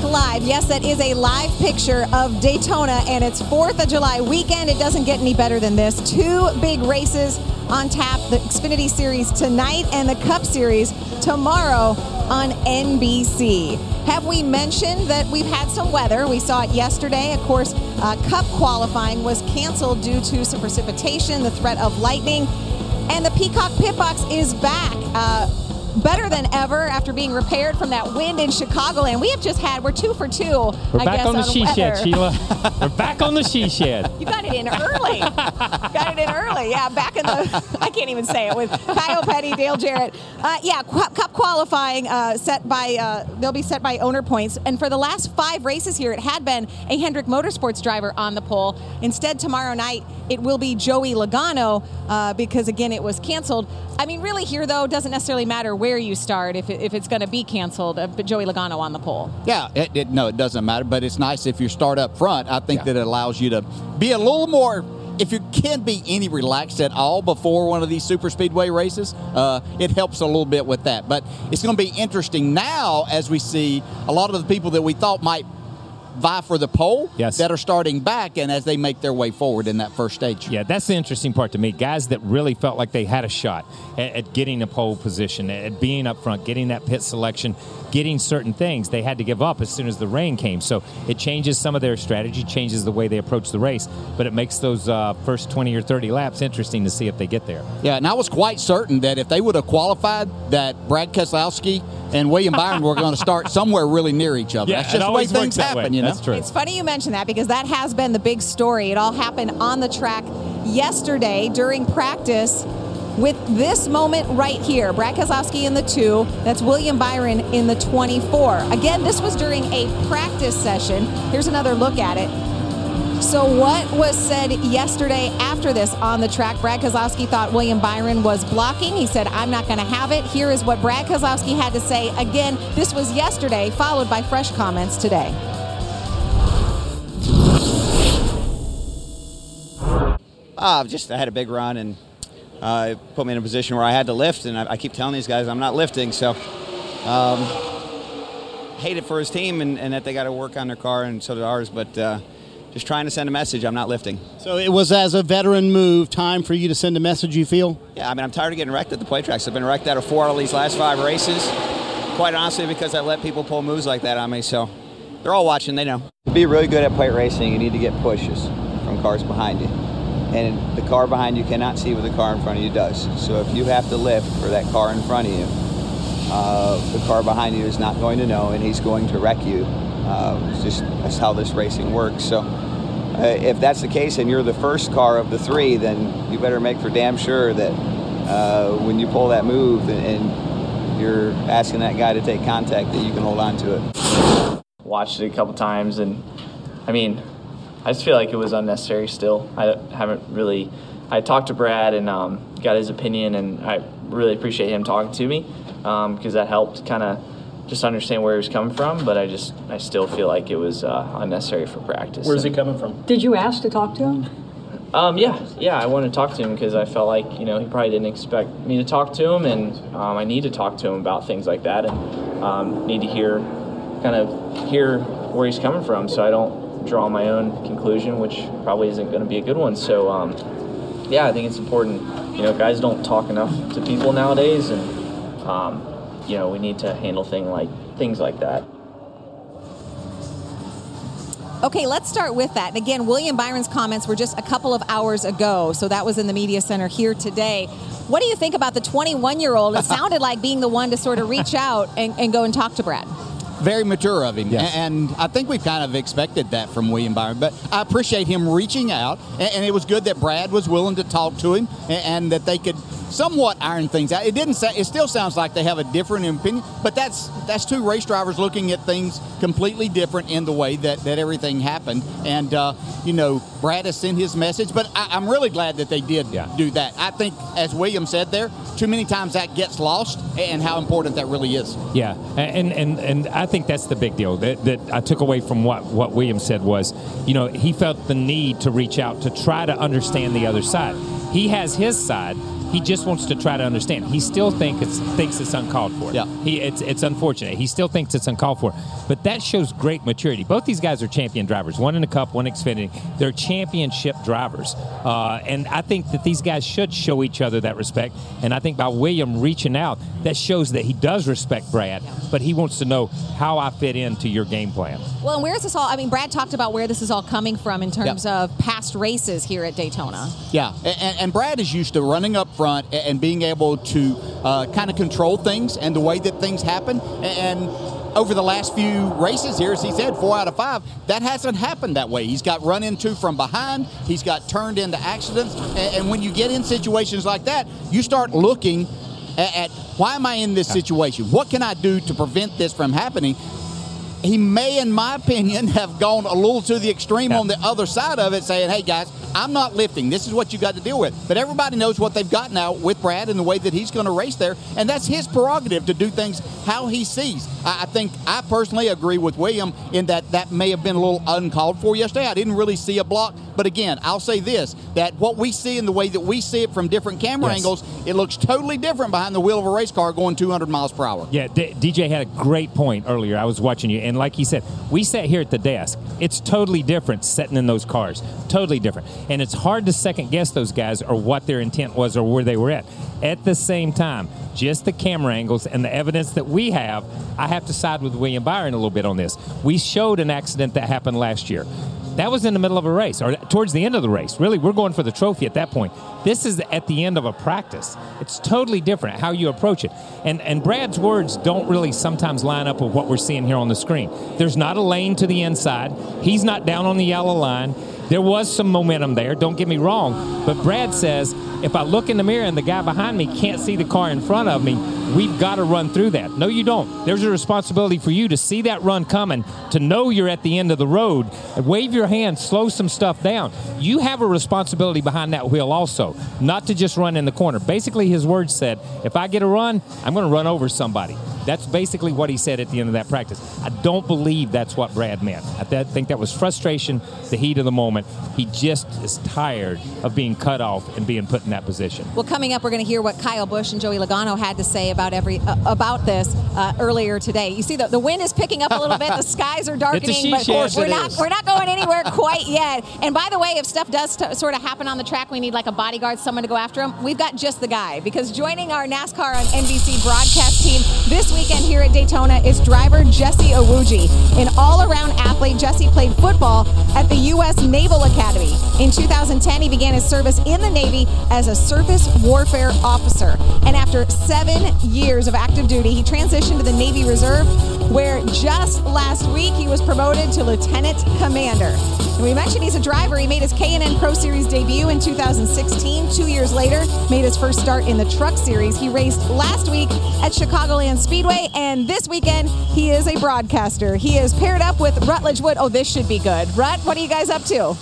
Live. Yes, that is a live picture of Daytona and it's 4th of July weekend. It doesn't get any better than this. Two big races on tap, the Xfinity Series tonight and the Cup Series tomorrow on NBC. Have we mentioned that we've had some weather? We saw it yesterday. Of course, Cup qualifying was canceled due to some precipitation, the threat of lightning, and the Peacock Pit Box is back. Better than ever after being repaired from that wind in Chicagoland. We have just had, we're 2 for 2, I guess, on weather. We're back on the she shed, Sheila. We're back on the she shed. You got it in early. Yeah, back in the, I can't even say it, with Kyle Petty, Dale Jarrett. Cup qualifying they'll be set by owner points. And for the last 5 races here, it had been a Hendrick Motorsports driver on the pole. Instead, tomorrow night, it will be Joey Logano because, again, it was canceled. I mean, really here, though, doesn't necessarily matter where you start if it's going to be canceled, but Joey Logano on the pole. Yeah, it doesn't matter, but it's nice if you start up front. I think that it allows you to be a little more, if you can be any relaxed at all before one of these super speedway races, it helps a little bit with that. But it's going to be interesting now as we see a lot of the people that we thought might vie for the pole that are starting back and as they make their way forward in that first stage. Yeah, that's the interesting part to me. Guys that really felt like they had a shot at getting a pole position, at being up front, getting that pit selection, getting certain things, they had to give up as soon as the rain came. So it changes some of their strategy, changes the way they approach the race, but it makes those first 20 or 30 laps interesting to see if they get there. Yeah, and I was quite certain that if they would have qualified, that Brad Keselowski and William Byron were going to start somewhere really near each other. Yeah, that's just the way things happen, you know? That's true. It's funny you mention that because that has been the big story. It all happened on the track yesterday during practice with this moment right here. Brad Keselowski in the 2, that's William Byron in the 24. Again, this was during a practice session. Here's another look at it. So what was said yesterday after this on the track? Brad Keselowski thought William Byron was blocking. He said, I'm not going to have it. Here is what Brad Keselowski had to say. Again, this was yesterday, followed by fresh comments today. I had a big run and it put me in a position where I had to lift, and I keep telling these guys I'm not lifting, so hate it for his team and that they got to work on their car, and so did ours, but just trying to send a message, I'm not lifting. So it was, as a veteran move, time for you to send a message, you feel? Yeah, I mean, I'm tired of getting wrecked at the play tracks. I've been wrecked out of 4 out of these last 5 races, quite honestly, because I let people pull moves like that on me, so they're all watching, they know. To be really good at plate racing, you need to get pushes from cars behind you. And the car behind you cannot see what the car in front of you does. So if you have to lift for that car in front of you, the car behind you is not going to know, and he's going to wreck you. It's just, that's how this racing works. So if that's the case and you're the first car of the 3, then you better make for damn sure that when you pull that move and you're asking that guy to take contact, that you can hold on to it. Watched it a couple times, and I mean, I just feel like it was unnecessary still. I talked to Brad and got his opinion, and I really appreciate him talking to me because that helped kind of just understand where he was coming from, but I still feel like it was unnecessary for practice. Where's he coming from? Did you ask to talk to him? I wanted to talk to him because I felt like, he probably didn't expect me to talk to him, and I need to talk to him about things like that and need to hear where he's coming from so I don't draw my own conclusion, which probably isn't going to be a good one. So I think it's important, guys don't talk enough to people nowadays, and we need to handle things like that. Okay, let's start with that. And again, William Byron's comments were just a couple of hours ago, so that was in the media center here today. What do you think about the 21-year-old? It sounded like being the one to sort of reach out and go and talk to Brad. Very mature of him, yes. And I think we've kind of expected that from William Byron, but I appreciate him reaching out, and it was good that Brad was willing to talk to him, and that they could somewhat iron things out. It didn't say, it still sounds like they have a different opinion, but that's two race drivers looking at things completely different in the way that everything happened, and you know, Brad has sent his message, but I'm really glad that they did do that. I think, as William said there, too many times that gets lost, and how important that really is. Yeah, and I think that's the big deal that I took away from what William said was, you know, he felt the need to reach out to try to understand the other side. He has his side. He just wants to try to understand. He still thinks it's uncalled for. Yeah. It's unfortunate. He still thinks it's uncalled for. But that shows great maturity. Both these guys are champion drivers. One in the Cup, one Xfinity. They're championship drivers. And I think that these guys should show each other that respect. And I think by William reaching out, that shows that he does respect Brad. Yeah. But he wants to know how I fit into your game plan. Well, and where is this all? I mean, Brad talked about where this is all coming from in terms of past races here at Daytona. Yeah. And Brad is used to running up front and being able to kind of control things and the way that things happen. And over the last few races here, as he said, 4 out of 5, that hasn't happened that way. He's got run into from behind. He's got turned into accidents. And when you get in situations like that, you start looking at why am I in this situation? What can I do to prevent this from happening? He may, in my opinion, have gone a little to the extreme on the other side of it, saying, hey, guys, I'm not lifting. This is what you got to deal with. But everybody knows what they've got now with Brad and the way that he's going to race there, and that's his prerogative to do things how he sees. I think I personally agree with William in that may have been a little uncalled for yesterday. I didn't really see a block. But again, I'll say this, that what we see in the way that we see it from different camera angles, it looks totally different behind the wheel of a race car going 200 miles per hour. Yeah, DJ had a great point earlier. I was watching you. And like he said, we sat here at the desk. It's totally different sitting in those cars. Totally different. And it's hard to second guess those guys or what their intent was or where they were at. At the same time, just the camera angles and the evidence that we have, I have to side with William Byron a little bit on this. We showed an accident that happened last year. That was in the middle of a race, or towards the end of the race. Really, we're going for the trophy at that point. This is at the end of a practice. It's totally different how you approach it. And Brad's words don't really sometimes line up with what we're seeing here on the screen. There's not a lane to the inside. He's not down on the yellow line. There was some momentum there, don't get me wrong, but Brad says, if I look in the mirror and the guy behind me can't see the car in front of me, we've got to run through that. No, you don't. There's a responsibility for you to see that run coming, to know you're at the end of the road, and wave your hand, slow some stuff down. You have a responsibility behind that wheel also, not to just run in the corner. Basically, his words said, if I get a run, I'm going to run over somebody. That's basically what he said at the end of that practice. I don't believe that's what Brad meant. I think that was frustration, the heat of the moment. He just is tired of being cut off and being put in that position. Well, coming up, we're going to hear what Kyle Busch and Joey Logano had to say about this earlier today. You see, the wind is picking up a little bit. The skies are darkening, but we're not going anywhere quite yet. And by the way, if stuff does sort of happen on the track, we need like a bodyguard, someone to go after him. We've got just the guy, because joining our NASCAR on NBC broadcast team this weekend here at Daytona is driver Jesse Owuji, an all-around athlete. Jesse played football at the U.S. Navy Academy. In 2010, he began his service in the Navy as a surface warfare officer. And after 7 years of active duty, he transitioned to the Navy Reserve, where just last week he was promoted to lieutenant commander. And we mentioned he's a driver. He made his K&N Pro Series debut in 2016. 2 years later, made his first start in the Truck Series. He raced last week at Chicagoland Speedway, and this weekend he is a broadcaster. He is paired up with Rutledge Wood. Oh, this should be good. Rut, what are you guys up to?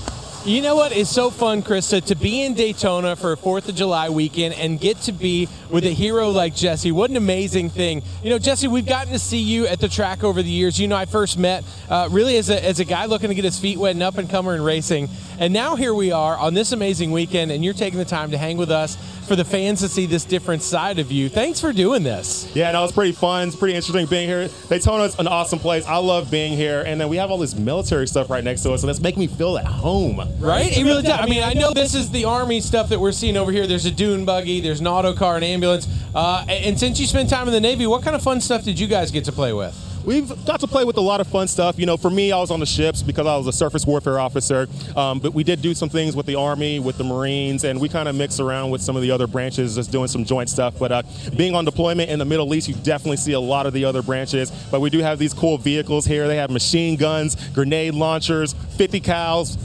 You know what is so fun, Krista, to be in Daytona for 4th of July weekend and get to be with a hero like Jesse. What an amazing thing. You know, Jesse, we've gotten to see you at the track over the years. You know, I first met really as a guy looking to get his feet wet and up-and-comer in racing. And now here we are on this amazing weekend, and you're taking the time to hang with us for the fans to see this different side of you. Thanks for doing this. Yeah, no, it's pretty fun. It's pretty interesting being here. Daytona's an awesome place. I love being here. And then we have all this military stuff right next to us, and that's making me feel at home. Right? It really does. I mean, I know this is the Army stuff that we're seeing over here. There's a dune buggy. There's an auto car, an ambulance. And since you spent time in the Navy, what kind of fun stuff did you guys get to play with? we've got to play with a lot of fun stuff. You know, for me, I was on the ships because I was a surface warfare officer, but we did do some things with the Army, with the Marines, and we kind of mix around with some of the other branches, just doing some joint stuff. But being on deployment in the Middle East, you definitely see a lot of the other branches. But we do have these cool vehicles here. They have machine guns, grenade launchers, 50 cals,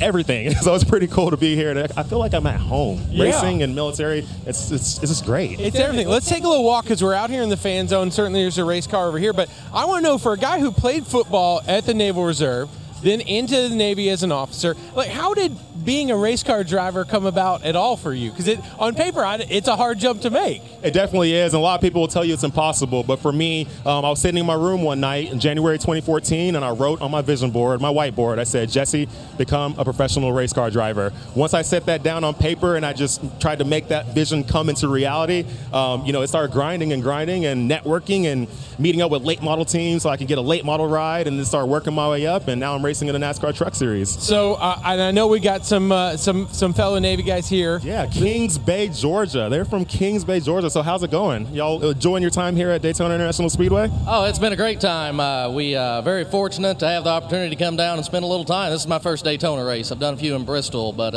everything. So it's pretty cool to be here. I feel like I'm at home. Yeah. Racing and military, it's just great. It's everything. Let's take a little walk because we're out here in the fan zone. Certainly there's a race car over here. But I want to know, for a guy who played football at the Naval Reserve, then into the Navy as an officer, like, how did being a race car driver come about at all for you? Because on paper, it's a hard jump to make. It definitely is, and a lot of people will tell you it's impossible. But for me, I was sitting in my room one night in January 2014, and I wrote on my vision board, my whiteboard, I said, Jesse, become a professional race car driver. Once I set that down on paper and I just tried to make that vision come into reality, you know, it started grinding and networking and meeting up with late model teams so I could get a late model ride and then start working my way up, and now I'm racing in the NASCAR Truck Series. So, and I know we got some fellow Navy guys here. Yeah, Kings Bay, Georgia. They're from Kings Bay, Georgia. So how's it going? Y'all enjoying your time here at Daytona International Speedway? Oh, it's been a great time. We are very fortunate to have the opportunity to come down and spend a little time. This is my first Daytona race. I've done a few in Bristol, but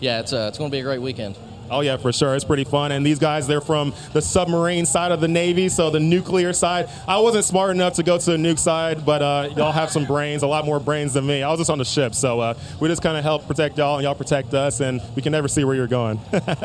yeah, it's going to be a great weekend. Oh, yeah, for sure. It's pretty fun. And these guys, they're from the submarine side of the Navy, so the nuclear side. I wasn't smart enough to go to the nuke side, but y'all have some brains, a lot more brains than me. I was just on the ship, so we just kind of help protect y'all, and y'all protect us, and we can never see where you're going.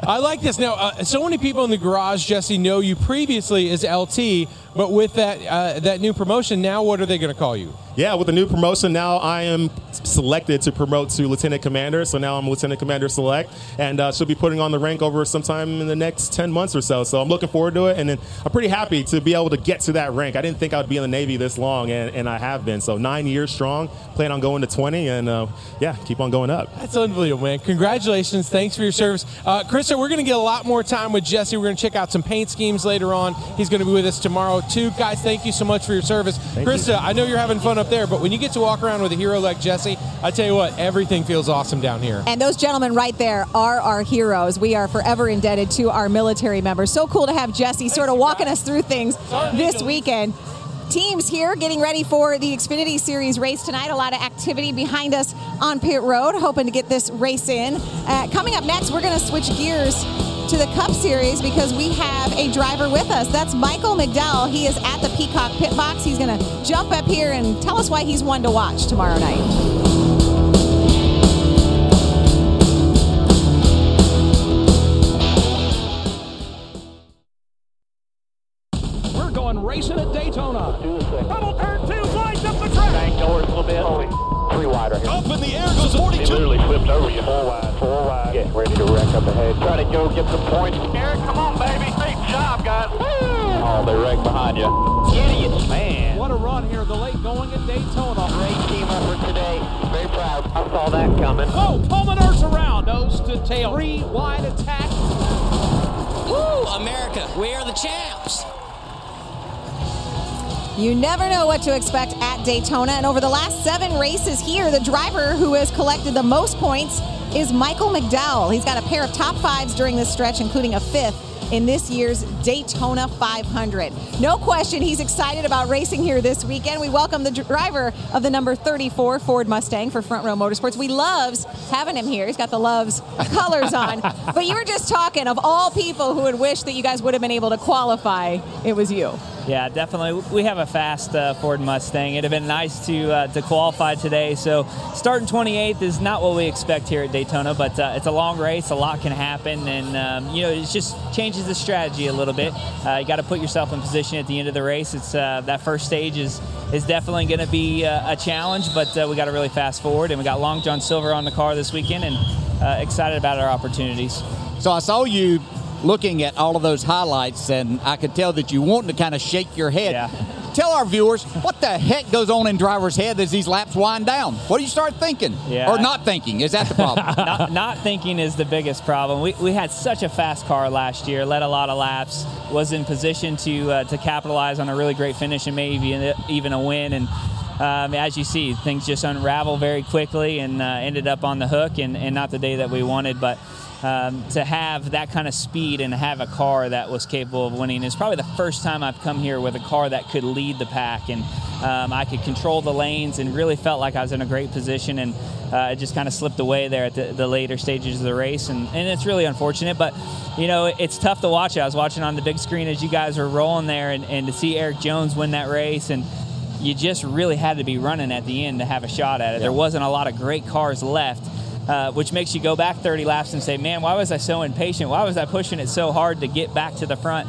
I like this. Now, so many people in the garage, Jesse, know you previously as LT, but with that new promotion, now what are they going to call you? Yeah, with the new promotion, now I am selected to promote to Lieutenant Commander. So now I'm Lieutenant Commander Select, and she'll be putting on the rank over sometime in the next 10 months or so. So I'm looking forward to it, and then I'm pretty happy to be able to get to that rank. I didn't think I would be in the Navy this long, and I have been. So 9 years strong, plan on going to 20, and yeah, keep on going up. That's unbelievable, man. Congratulations. Thanks for your service. Krista, we're going to get a lot more time with Jesse. We're going to check out some paint schemes later on. He's going to be with us tomorrow, too. Guys, thank you so much for your service. Krista, I know you're having fun up there, but when you get to walk around with a hero like Jesse, I tell you what, everything feels awesome down here. And those gentlemen right there are our heroes. We are forever indebted to our military members. So cool to have Jesse sort of walking us through things this weekend. Teams here getting ready for the Xfinity Series race tonight. A lot of activity behind us on pit road, hoping to get this race in. Coming up next, we're going to switch gears to the Cup Series because we have a driver with us. That's Michael McDowell. He is at the Peacock Pit Box. He's going to jump up here and tell us why he's one to watch tomorrow night. We're going racing at Daytona. Double turn two, winds up the track. Bank doors a little bit. Holy, three wide right here. Up in the air goes 42. It literally flipped over you. Four wide. Get ready to wreck up ahead. Try to go get some points. Eric, come on, baby. Great job, guys. Woo! Oh, they wrecked behind you. Idiots, man. What a run here. The late going at Daytona. Great team effort today. Very proud. I saw that coming. Oh, Pulmaners around. Nose to tail. Three wide attack. Woo! America, we are the champs. You never know what to expect at Daytona, and over the last 7 races here, the driver who has collected the most points is Michael McDowell. He's got a pair of top 5s during this stretch, including a 5th in this year's Daytona 500. No question, he's excited about racing here this weekend. We welcome the driver of the number 34 Ford Mustang for Front Row Motorsports. We loves having him here. He's got the Loves colors on. But you were just talking, of all people who would wish that you guys would have been able to qualify, it was you. Yeah, definitely. We have a fast Ford Mustang. It'd have been nice to qualify today. So starting 28th is not what we expect here at Daytona, but it's a long race. A lot can happen, and you know, it just changes the strategy a little bit. You got to put yourself in position at the end of the race. It's that first stage is definitely going to be a challenge, but we got to really fast forward, and we got Long John Silver on the car this weekend, and excited about our opportunities. So I saw you looking at all of those highlights, and I could tell that you want to kind of shake your head. Yeah. Tell our viewers what the heck goes on in driver's head as these laps wind down. What do you start thinking? Yeah. Or not thinking? Is that the problem? Not thinking is the biggest problem. We had such a fast car last year, led a lot of laps, was in position to capitalize on a really great finish and maybe even a win. And as you see, things just unravel very quickly, and ended up on the hook, and not the day that we wanted. But to have that kind of speed and have a car that was capable of winning. It's probably the first time I've come here with a car that could lead the pack, and I could control the lanes and really felt like I was in a great position, and it just kind of slipped away there at the later stages of the race, and it's really unfortunate, but you know, it's tough to watch. I was watching on the big screen as you guys were rolling there, and to see Eric Jones win that race, and you just really had to be running at the end to have a shot at it. Yeah. There wasn't a lot of great cars left, which makes you go back 30 laps and say, man, why was I so impatient? Why was I pushing it so hard to get back to the front?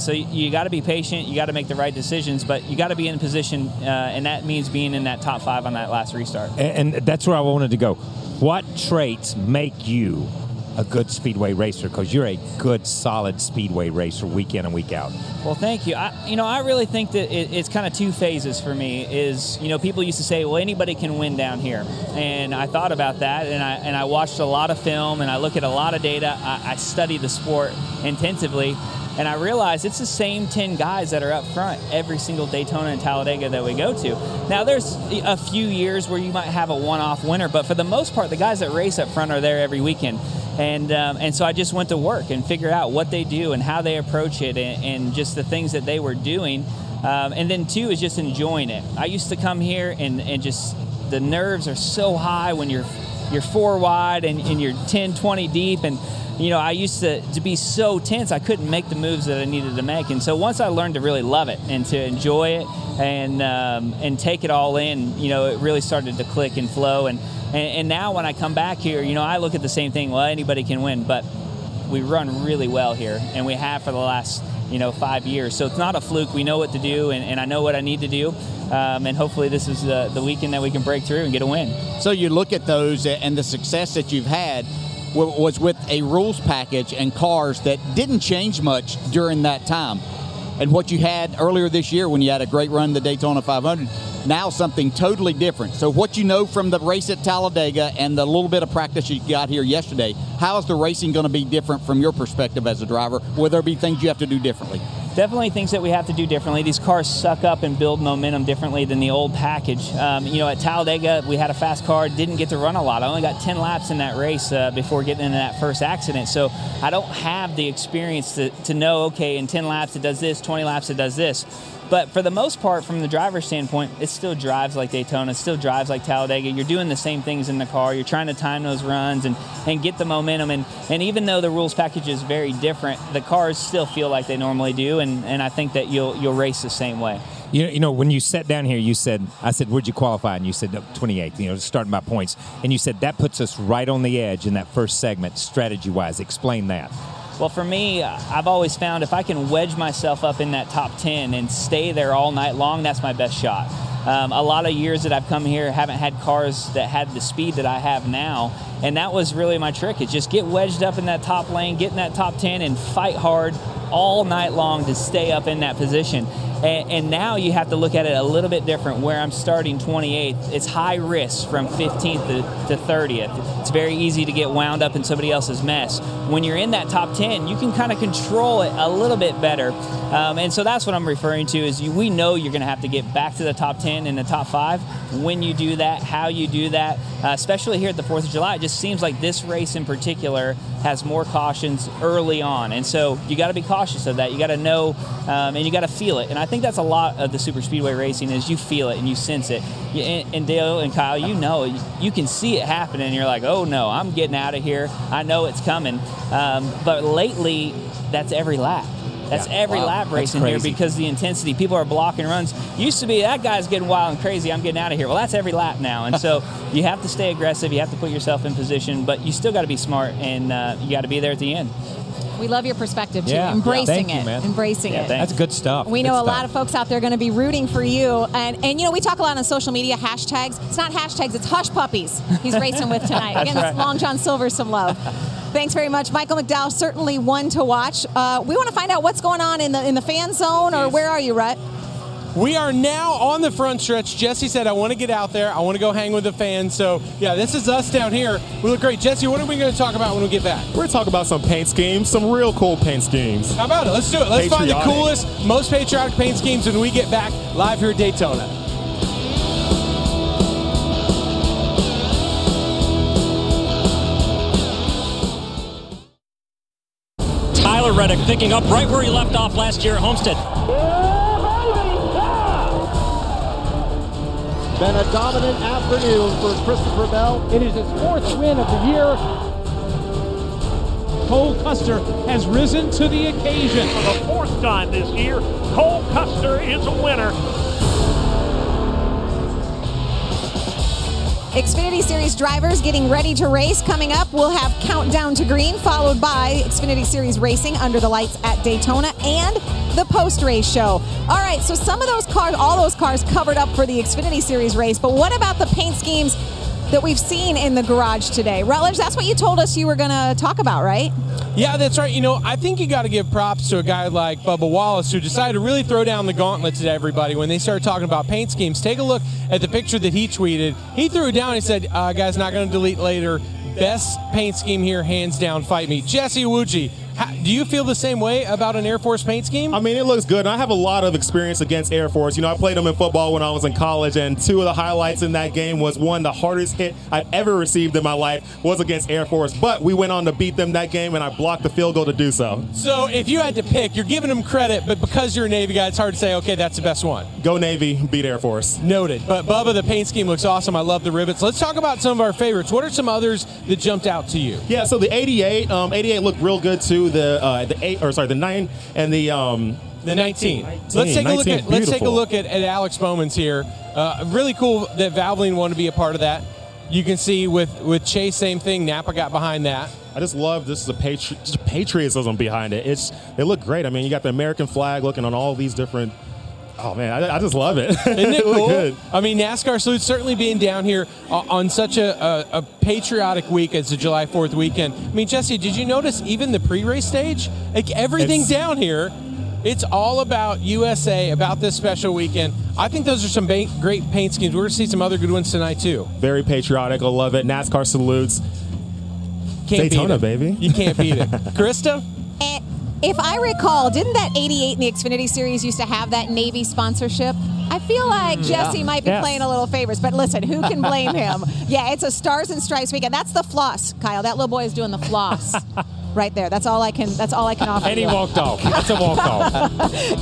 So you got to be patient. You got to make the right decisions, but you got to be in position, and that means being in that top five on that last restart. And that's where I wanted to go. What traits make you a good speedway racer? Because you're a good, solid speedway racer week in and week out. Well, thank you. I really think that it's kind of two phases for me. Is, you know, people used to say, well, anybody can win down here, and I thought about that, and I watched a lot of film, and I look at a lot of data. I study the sport intensively, and I realized it's the same 10 guys that are up front every single Daytona and Talladega that we go to. Now, there's a few years where you might have a one-off winner, but for the most part, the guys that race up front are there every weekend. And so I just went to work and figured out what they do and how they approach it, and just the things that they were doing. And then, two, is just enjoying it. I used to come here, and just the nerves are so high when you're four wide and you're 10, 20 deep, and you know, I used to be so tense, I couldn't make the moves that I needed to make. And so once I learned to really love it and to enjoy it and take it all in, you know, it really started to click and flow. And now when I come back here, you know, I look at the same thing. Well, anybody can win, but we run really well here, and we have for the last, 5 years. So it's not a fluke. We know what to do, and I know what I need to do. And hopefully this is the weekend that we can break through and get a win. So you look at those and the success that you've had was with a rules package and cars that didn't change much during that time. And what you had earlier this year when you had a great run the Daytona 500, now something totally different. So what you know from the race at Talladega and the little bit of practice you got here yesterday, how is the racing going to be different from your perspective as a driver? Will there be things you have to do differently? Definitely things that we have to do differently. These cars suck up and build momentum differently than the old package. At Talladega, we had a fast car, didn't get to run a lot. I only got 10 laps in that race before getting into that first accident. So I don't have the experience to know, okay, in 10 laps it does this, 20 laps it does this. But for the most part, from the driver's standpoint, it still drives like Daytona, it still drives like Talladega. You're doing the same things in the car. You're trying to time those runs and get the momentum. And even though the rules package is very different, the cars still feel like they normally do. And I think that you'll race the same way. You know, when you sat down here, you said, I said, where'd you qualify? And you said, 28th, starting by points. And you said, that puts us right on the edge in that first segment, strategy-wise. Explain that. Well, for me, I've always found if I can wedge myself up in that top 10 and stay there all night long, that's my best shot. A lot of years that I've come here haven't had cars that had the speed that I have now, and that was really my trick, is just get wedged up in that top lane, get in that top 10, and fight hard all night long to stay up in that position. And now you have to look at it a little bit different, where I'm starting 28th. It's high risk from 15th to 30th. It's very easy to get wound up in somebody else's mess. When you're in that top 10, you can kind of control it a little bit better. And so that's what I'm referring to, is we know you're going to have to get back to the top 10 and the top 5. When you do that, how you do that, especially here at the 4th of July, it just seems like this race in particular has more cautions early on. And so you got to be cautious of that. You got to know and you got to feel it. And I think that's a lot of the super speedway racing, is you feel it and you sense it. And Dale and Kyle, you can see it happening, and you're like, oh no, I'm getting out of here. I know it's coming. But lately, that's every lap. That's every lap race in here, because the intensity, people are blocking runs. Used to be, that guy's getting wild and crazy, I'm getting out of here. Well, that's every lap now. And so you have to stay aggressive. You have to put yourself in position, but you still got to be smart, and you got to be there at the end. We love your perspective, too. Yeah. Embracing it. Man. Embracing it. Thanks. That's good stuff. We know a lot of folks out there are going to be rooting for you. And you know, we talk a lot on social media, hashtags. It's not hashtags, it's hush puppies he's racing with tonight. Again, that's Long John Silver some love. Thanks very much. Michael McDowell, certainly one to watch. We want to find out what's going on in the fan zone, or where are you, Rhett? We are now on the front stretch. Jesse said, I want to get out there. I want to go hang with the fans. So, yeah, this is us down here. We look great. Jesse, what are we going to talk about when we get back? We're talking about some paint schemes, some real cool paint schemes. How about it? Let's do it. Let's find the coolest, most patriotic paint schemes when we get back live here at Daytona. Reddick picking up right where he left off last year at Homestead. Been a dominant afternoon for Christopher Bell. It is his fourth win of the year. Cole Custer has risen to the occasion. For the fourth time this year, Cole Custer is a winner. Xfinity Series drivers getting ready to race. Coming up, we'll have Countdown to Green, followed by Xfinity Series racing under the lights at Daytona and the post-race show. All right, so some of those cars, all those cars covered up for the Xfinity Series race, but what about the paint schemes that we've seen in the garage today? Rutledge, that's what you told us you were going to talk about, right? Yeah, that's right. You know, I think you got to give props to a guy like Bubba Wallace, who decided to really throw down the gauntlet to everybody when they started talking about paint schemes. Take a look at the picture that he tweeted. He threw it down. He said, guys, not going to delete later. Best paint scheme here, hands down, fight me. Jesse Owuji, do you feel the same way about an Air Force paint scheme? I mean, it looks good, and I have a lot of experience against Air Force. You know, I played them in football when I was in college, and two of the highlights in that game was, one, the hardest hit I've ever received in my life was against Air Force, but we went on to beat them that game, and I blocked the field goal to do so. So if you had to pick, you're giving them credit, but because you're a Navy guy, it's hard to say, okay, that's the best one. Go Navy, beat Air Force. Noted. But Bubba, the paint scheme looks awesome. I love the rivets. Let's talk about some of our favorites. What are some others that jumped out to you? Yeah, so the 88 looked real good too. The 9 and the 19. Let's take a look at Alex Bowman's here. Really cool that Valvoline wanted to be a part of that. You can see with Chase, same thing. Napa got behind that. I just love this is a patriotism behind it. They look great. I mean, you got the American flag looking on all these different. Oh, man, I just love it. Isn't it cool? Good. I mean, NASCAR salutes certainly being down here on such a patriotic week as the July 4th weekend. I mean, Jesse, did you notice even the pre-race stage? Like, everything down here, it's all about USA, about this special weekend. I think those are some great paint schemes. We're going to see some other good ones tonight, too. Very patriotic. I love it. NASCAR salutes. Daytona, baby. You can't beat it. Krista? If I recall, didn't that 88 in the Xfinity Series used to have that Navy sponsorship? I feel like Jesse might be playing a little favorites, but listen, who can blame him? Yeah, it's a Stars and Stripes weekend. That's the floss, Kyle. That little boy is doing the floss right there. That's all I can offer. And he walked off. That's a walk off.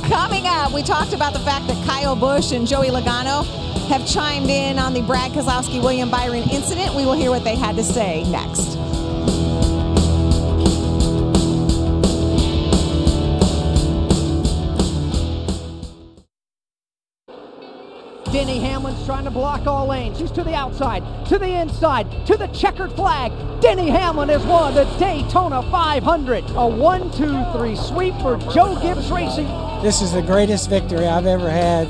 Coming up, we talked about the fact that Kyle Busch and Joey Logano have chimed in on the Brad Keselowski, William Byron incident. We will hear what they had to say next. Denny Hamlin's trying to block all lanes. He's to the outside, to the inside, to the checkered flag. Denny Hamlin has won the Daytona 500. A 1-2-3 sweep for Joe Gibbs Racing. This is the greatest victory I've ever had,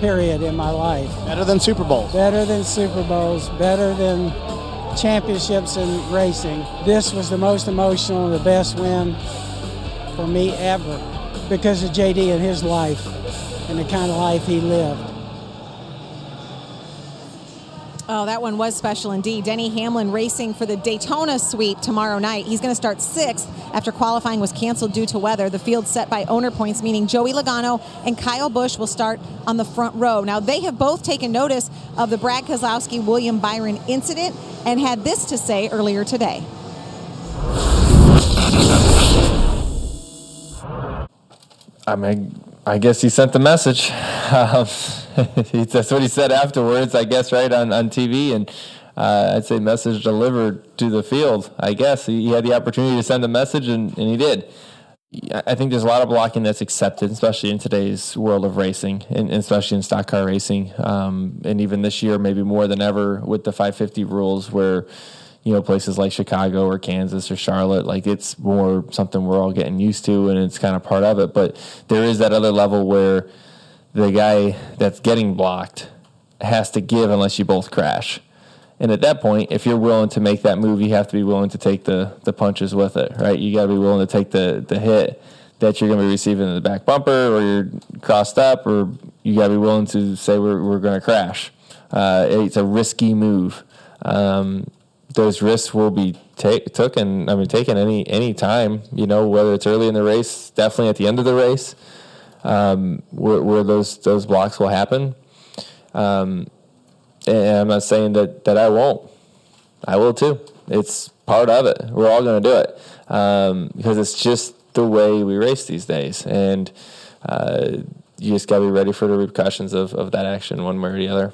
period, in my life. Better than Super Bowls. Better than Super Bowls. Better than championships in racing. This was the most emotional and the best win for me ever because of JD and his life. And the kind of life he lived. Oh, that one was special indeed. Denny Hamlin racing for the Daytona sweep tomorrow night. He's going to start sixth after qualifying was canceled due to weather. The field set by owner points, meaning Joey Logano and Kyle Busch will start on the front row. Now, they have both taken notice of the Brad Keselowski, William Byron incident and had this to say earlier today. I mean, I guess he sent the message. That's what he said afterwards, I guess, right, on TV. And I'd say message delivered to the field, I guess. He had the opportunity to send the message, and he did. I think there's a lot of blocking that's accepted, especially in today's world of racing, and especially in stock car racing. And even this year, maybe more than ever, with the 550 rules where, you know, places like Chicago or Kansas or Charlotte, like it's more something we're all getting used to and it's kind of part of it. But there is that other level where the guy that's getting blocked has to give unless you both crash. And at that point, if you're willing to make that move, you have to be willing to take the punches with it, right? You got to be willing to take the hit that you're going to be receiving in the back bumper, or you're crossed up, or you got to be willing to say we're going to crash. It's a risky move. Those risks will be taken any time, you know, whether it's early in the race, definitely at the end of the race, where those blocks will happen. And I'm not saying that I won't. I will too. It's part of it. We're all going to do it because it's just the way we race these days. And you just got to be ready for the repercussions of that action one way or the other.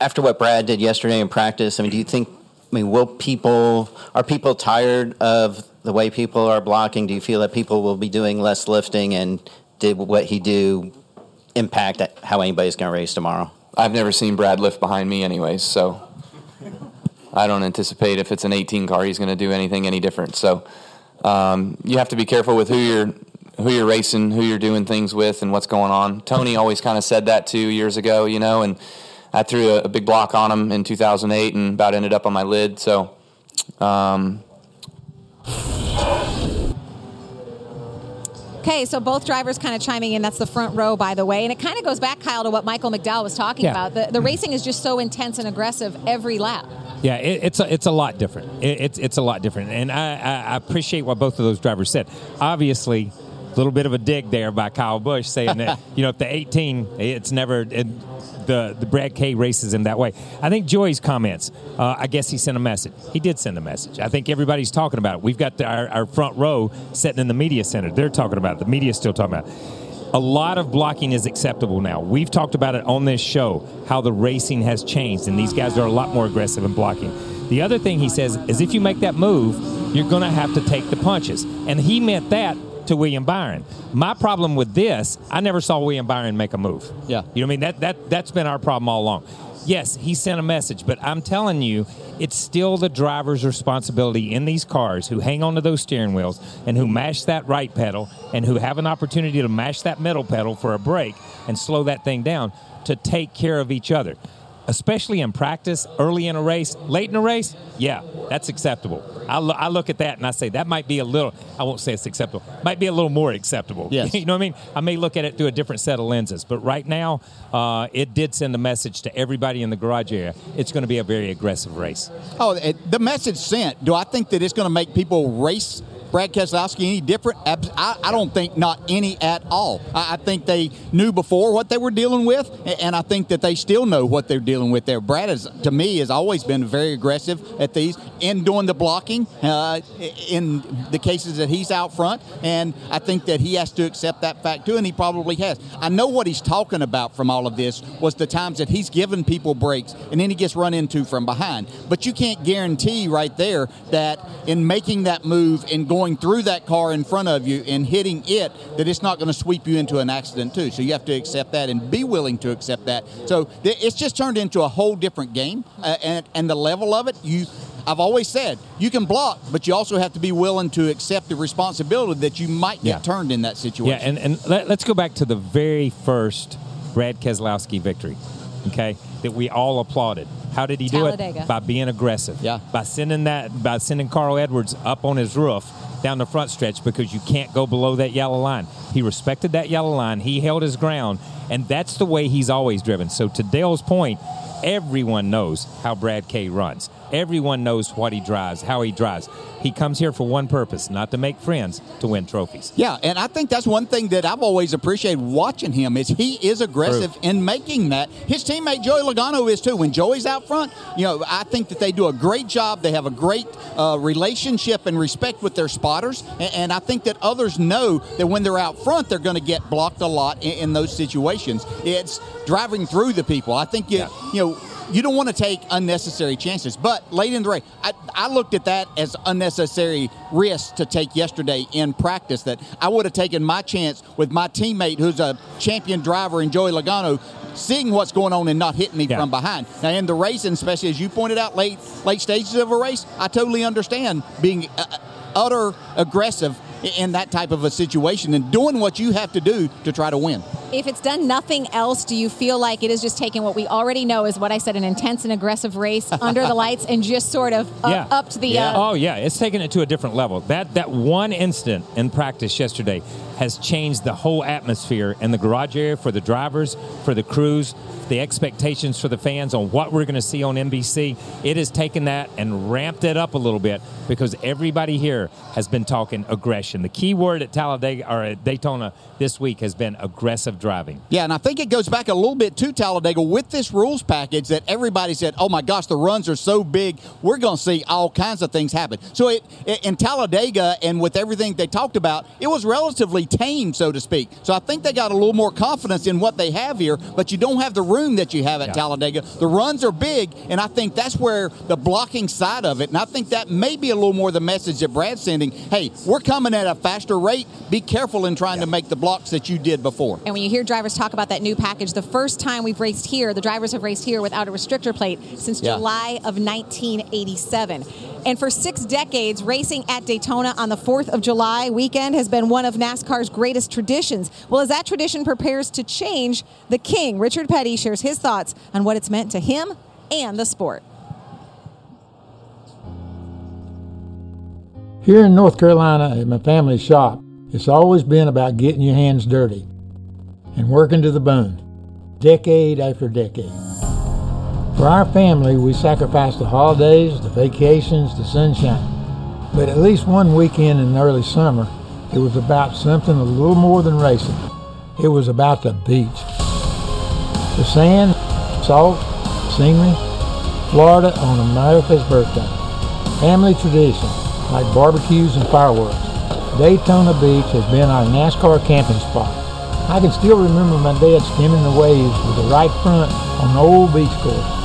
After what Brad did yesterday in practice, I mean, do you think, I mean, are people tired of the way people are blocking? Do you feel that people will be doing less lifting, and did what he do impact how anybody's going to race tomorrow? I've never seen Brad lift behind me anyways, so I don't anticipate if it's an 18 car he's going to do anything any different. So you have to be careful with who you're racing, who you're doing things with, and what's going on. Tony always kind of said that 2 years ago, you know, and I threw a big block on him in 2008 and about ended up on my lid. So Okay, so both drivers kind of chiming in. That's the front row, by the way. And it kind of goes back, Kyle, to what Michael McDowell was talking about. The racing is just so intense and aggressive every lap. Yeah, it's a lot different. It's a lot different. And I appreciate what both of those drivers said. Obviously, a little bit of a dig there by Kyle Busch saying that, you know, if the 18, it's never the Brad K races him that way. I think Joey's comments, I guess he sent a message. He did send a message. I think everybody's talking about it. We've got our front row sitting in the media center. They're talking about it. The media's still talking about it. A lot of blocking is acceptable now. We've talked about it on this show, how the racing has changed, and these guys are a lot more aggressive in blocking. The other thing he says is if you make that move, you're going to have to take the punches. And he meant that to William Byron. My problem with this, I never saw William Byron make a move. Yeah. You know what I mean? That's been our problem all along. Yes, he sent a message, but I'm telling you, it's still the driver's responsibility in these cars who hang on to those steering wheels and who mash that right pedal and who have an opportunity to mash that middle pedal for a break and slow that thing down to take care of each other. Especially in practice, early in a race, late in a race, yeah, that's acceptable. I look at that and I say that might be a little, I won't say it's acceptable, might be a little more acceptable. Yes. You know what I mean? I may look at it through a different set of lenses, but right now it did send a message to everybody in the garage area. It's going to be a very aggressive race. Oh, the message sent. Do I think that it's going to make people race Brad Keselowski any different? I don't think not any at all. I think they knew before what they were dealing with, and I think that they still know what they're dealing with there. Brad, to me, has always been very aggressive at these and doing the blocking in the cases that he's out front, and I think that he has to accept that fact too, and he probably has. I know what he's talking about from all of this was the times that he's given people breaks, and then he gets run into from behind. But you can't guarantee right there that in making that move and going through that car in front of you and hitting it, that it's not going to sweep you into an accident too. So you have to accept that and be willing to accept that. So it's just turned into a whole different game, and the level of it, I've always said, you can block, but you also have to be willing to accept the responsibility that you might get turned in that situation. Yeah, and let's go back to the very first Brad Keselowski victory, okay, that we all applauded. How did he do it? By being aggressive. Yeah. By sending Carl Edwards up on his roof down the front stretch because you can't go below that yellow line. He respected that yellow line. He held his ground, and that's the way he's always driven. So to Dale's point, everyone knows how Brad K runs. Everyone knows what he drives, how he drives. He comes here for one purpose, not to make friends, to win trophies. Yeah, and I think that's one thing that I've always appreciated watching him is he is aggressive in making that. His teammate Joey Logano is too. When Joey's out front, you know, I think that they do a great job. They have a great relationship and respect with their spotters, and I think that others know that when they're out front, they're going to get blocked a lot in those situations. It's driving through the people. I think, you don't want to take unnecessary chances. But late in the race, I looked at that as unnecessary risk to take yesterday in practice, that I would have taken my chance with my teammate who's a champion driver in Joey Logano seeing what's going on and not hitting me from behind. Now, in the racing, especially as you pointed out, late stages of a race, I totally understand being utter aggressive in that type of a situation and doing what you have to do to try to win. If it's done nothing else, do you feel like it is just taking what we already know is what I said, an intense and aggressive race under the lights and just sort of up to the... Yeah. Oh, yeah. It's taking it to a different level. That one incident in practice yesterday has changed the whole atmosphere in the garage area for the drivers, for the crews, the expectations for the fans on what we're going to see on NBC. It has taken that and ramped it up a little bit because everybody here has been talking aggression. The key word at Talladega or at Daytona this week has been aggressive driving. Yeah, and I think it goes back a little bit to Talladega with this rules package that everybody said, oh, my gosh, the runs are so big, we're going to see all kinds of things happen. So in Talladega and with everything they talked about, it was relatively tame, so to speak. So I think they got a little more confidence in what they have here, but you don't have the room that you have at Talladega. The runs are big, and I think that's where the blocking side of it, and I think that may be a little more the message that Brad's sending, hey, we're coming at a faster rate. Be careful in trying to make the blocks that you did before. And when you hear drivers talk about that new package, the first time we've raced here, the drivers have raced here without a restrictor plate since July of 1987. And for 6 decades, racing at Daytona on the 4th of July weekend has been one of NASCAR's greatest traditions. Well, as that tradition prepares to change, the King, Richard Petty, shares his thoughts on what it's meant to him and the sport. Here in North Carolina at my family's shop, it's always been about getting your hands dirty and working to the bone, decade after decade. For our family, we sacrificed the holidays, the vacations, the sunshine. But at least one weekend in early summer, it was about something a little more than racing. It was about the beach. The sand, salt, scenery, Florida on America's birthday. Family tradition, like barbecues and fireworks. Daytona Beach has been our NASCAR camping spot. I can still remember my dad skimming the waves with the right front on the old beach course.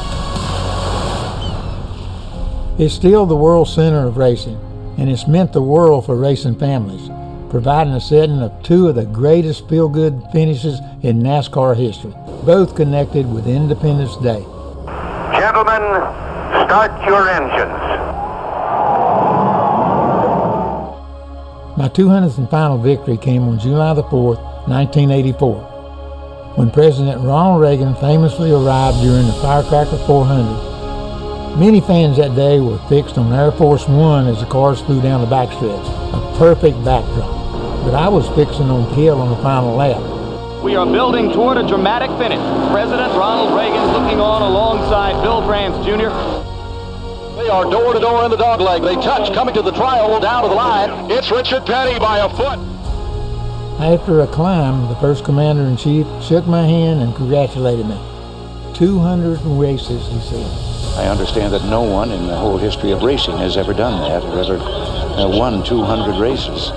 It's still the world center of racing, and it's meant the world for racing families, providing a setting of two of the greatest feel-good finishes in NASCAR history, both connected with Independence Day. Gentlemen, start your engines. My 200th and final victory came on July the 4th, 1984, when President Ronald Reagan famously arrived during the Firecracker 400. Many fans that day were fixed on Air Force One as the cars flew down the backstretch, a perfect backdrop. But I was fixing on Kell on the final lap. We are building toward a dramatic finish. President Ronald Reagan looking on alongside Bill France Jr. They are door-to-door in the dogleg. They touch, coming to the trial, down to the line. It's Richard Petty by a foot. After a climb, the first commander-in-chief shook my hand and congratulated me. 200 races, he said. I understand that no one in the whole history of racing has ever done that, or ever won 200 races.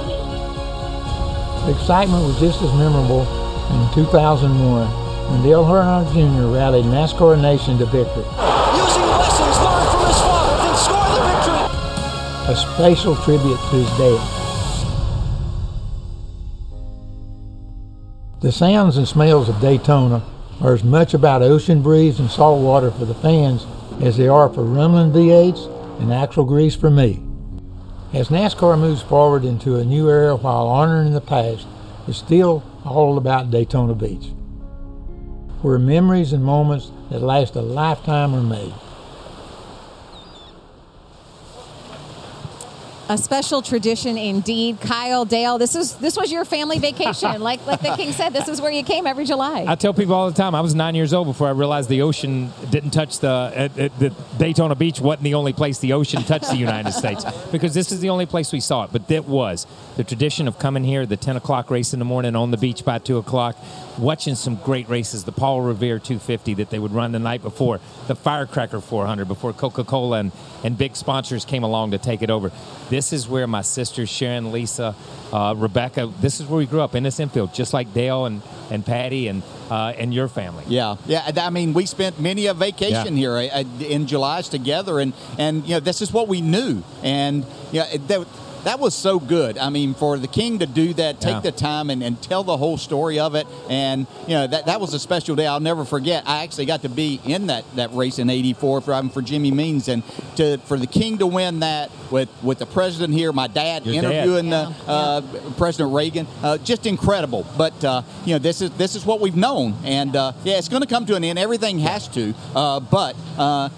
The excitement was just as memorable in 2001 when Dale Jarrett Jr. rallied NASCAR Nation to victory. Using lessons learned from his father, then scored the victory. A special tribute to his dad. The sounds and smells of Daytona are as much about ocean breeze and salt water for the fans as they are for rumbling V8s and axle grease for me. As NASCAR moves forward into a new era while honoring the past, it's still all about Daytona Beach, where memories and moments that last a lifetime are made. A special tradition indeed. Kyle, Dale, this was your family vacation. Like the King said, this is where you came every July. I tell people all the time, I was 9 years old before I realized the ocean didn't touch the Daytona Beach wasn't the only place the ocean touched the United States, because this is the only place we saw it. But that was the tradition of coming here, the 10 o'clock race in the morning, on the beach by 2 o'clock, watching some great races, the Paul Revere 250 that they would run the night before, the Firecracker 400 before Coca-Cola and big sponsors came along to take it over. This is where my sisters, Sharon, Lisa, Rebecca, this is where we grew up, in this infield, just like Dale and Patty and your family. Yeah. I mean, we spent many a vacation here in July's together, and you know, this is what we knew. And yeah, that was so good. I mean, for the King to do that, take the time and tell the whole story of it. And, you know, that was a special day. I'll never forget. I actually got to be in that race in 84 driving for Jimmy Means. And for the King to win that with the president here, my dad interviewing President Reagan, just incredible. But, you know, this is what we've known. And, it's going to come to an end. Everything has to. But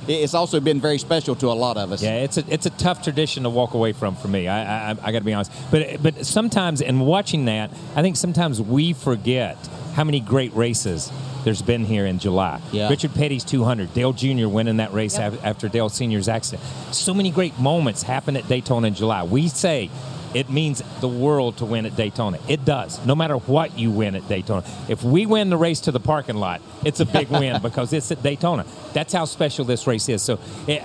it's also been very special to a lot of us. Yeah, it's a tough tradition to walk away from for me. I got to be honest. But sometimes in watching that, I think sometimes we forget how many great races there's been here in July. Yeah. Richard Petty's 200, Dale Jr. winning that race after Dale Sr.'s accident. So many great moments happened at Daytona in July. We say It means the world to win at Daytona. It does, no matter what you win at Daytona. If we win the race to the parking lot, it's a big win because it's at Daytona. That's how special this race is. So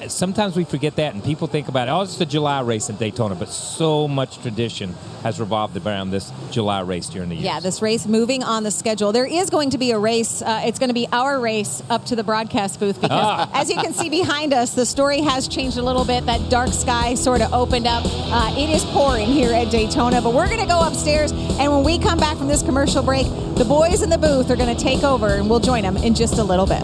sometimes we forget that, and people think about, oh, it's the July race at Daytona, but so much tradition has revolved around this July race during the year. Yeah, this race moving on the schedule. There is going to be a race. It's going to be our race up to the broadcast booth because, as you can see behind us, the story has changed a little bit. That dark sky sort of opened up. It is pouring here at Daytona, but we're going to go upstairs, and when we come back from this commercial break, the boys in the booth are going to take over, and we'll join them in just a little bit.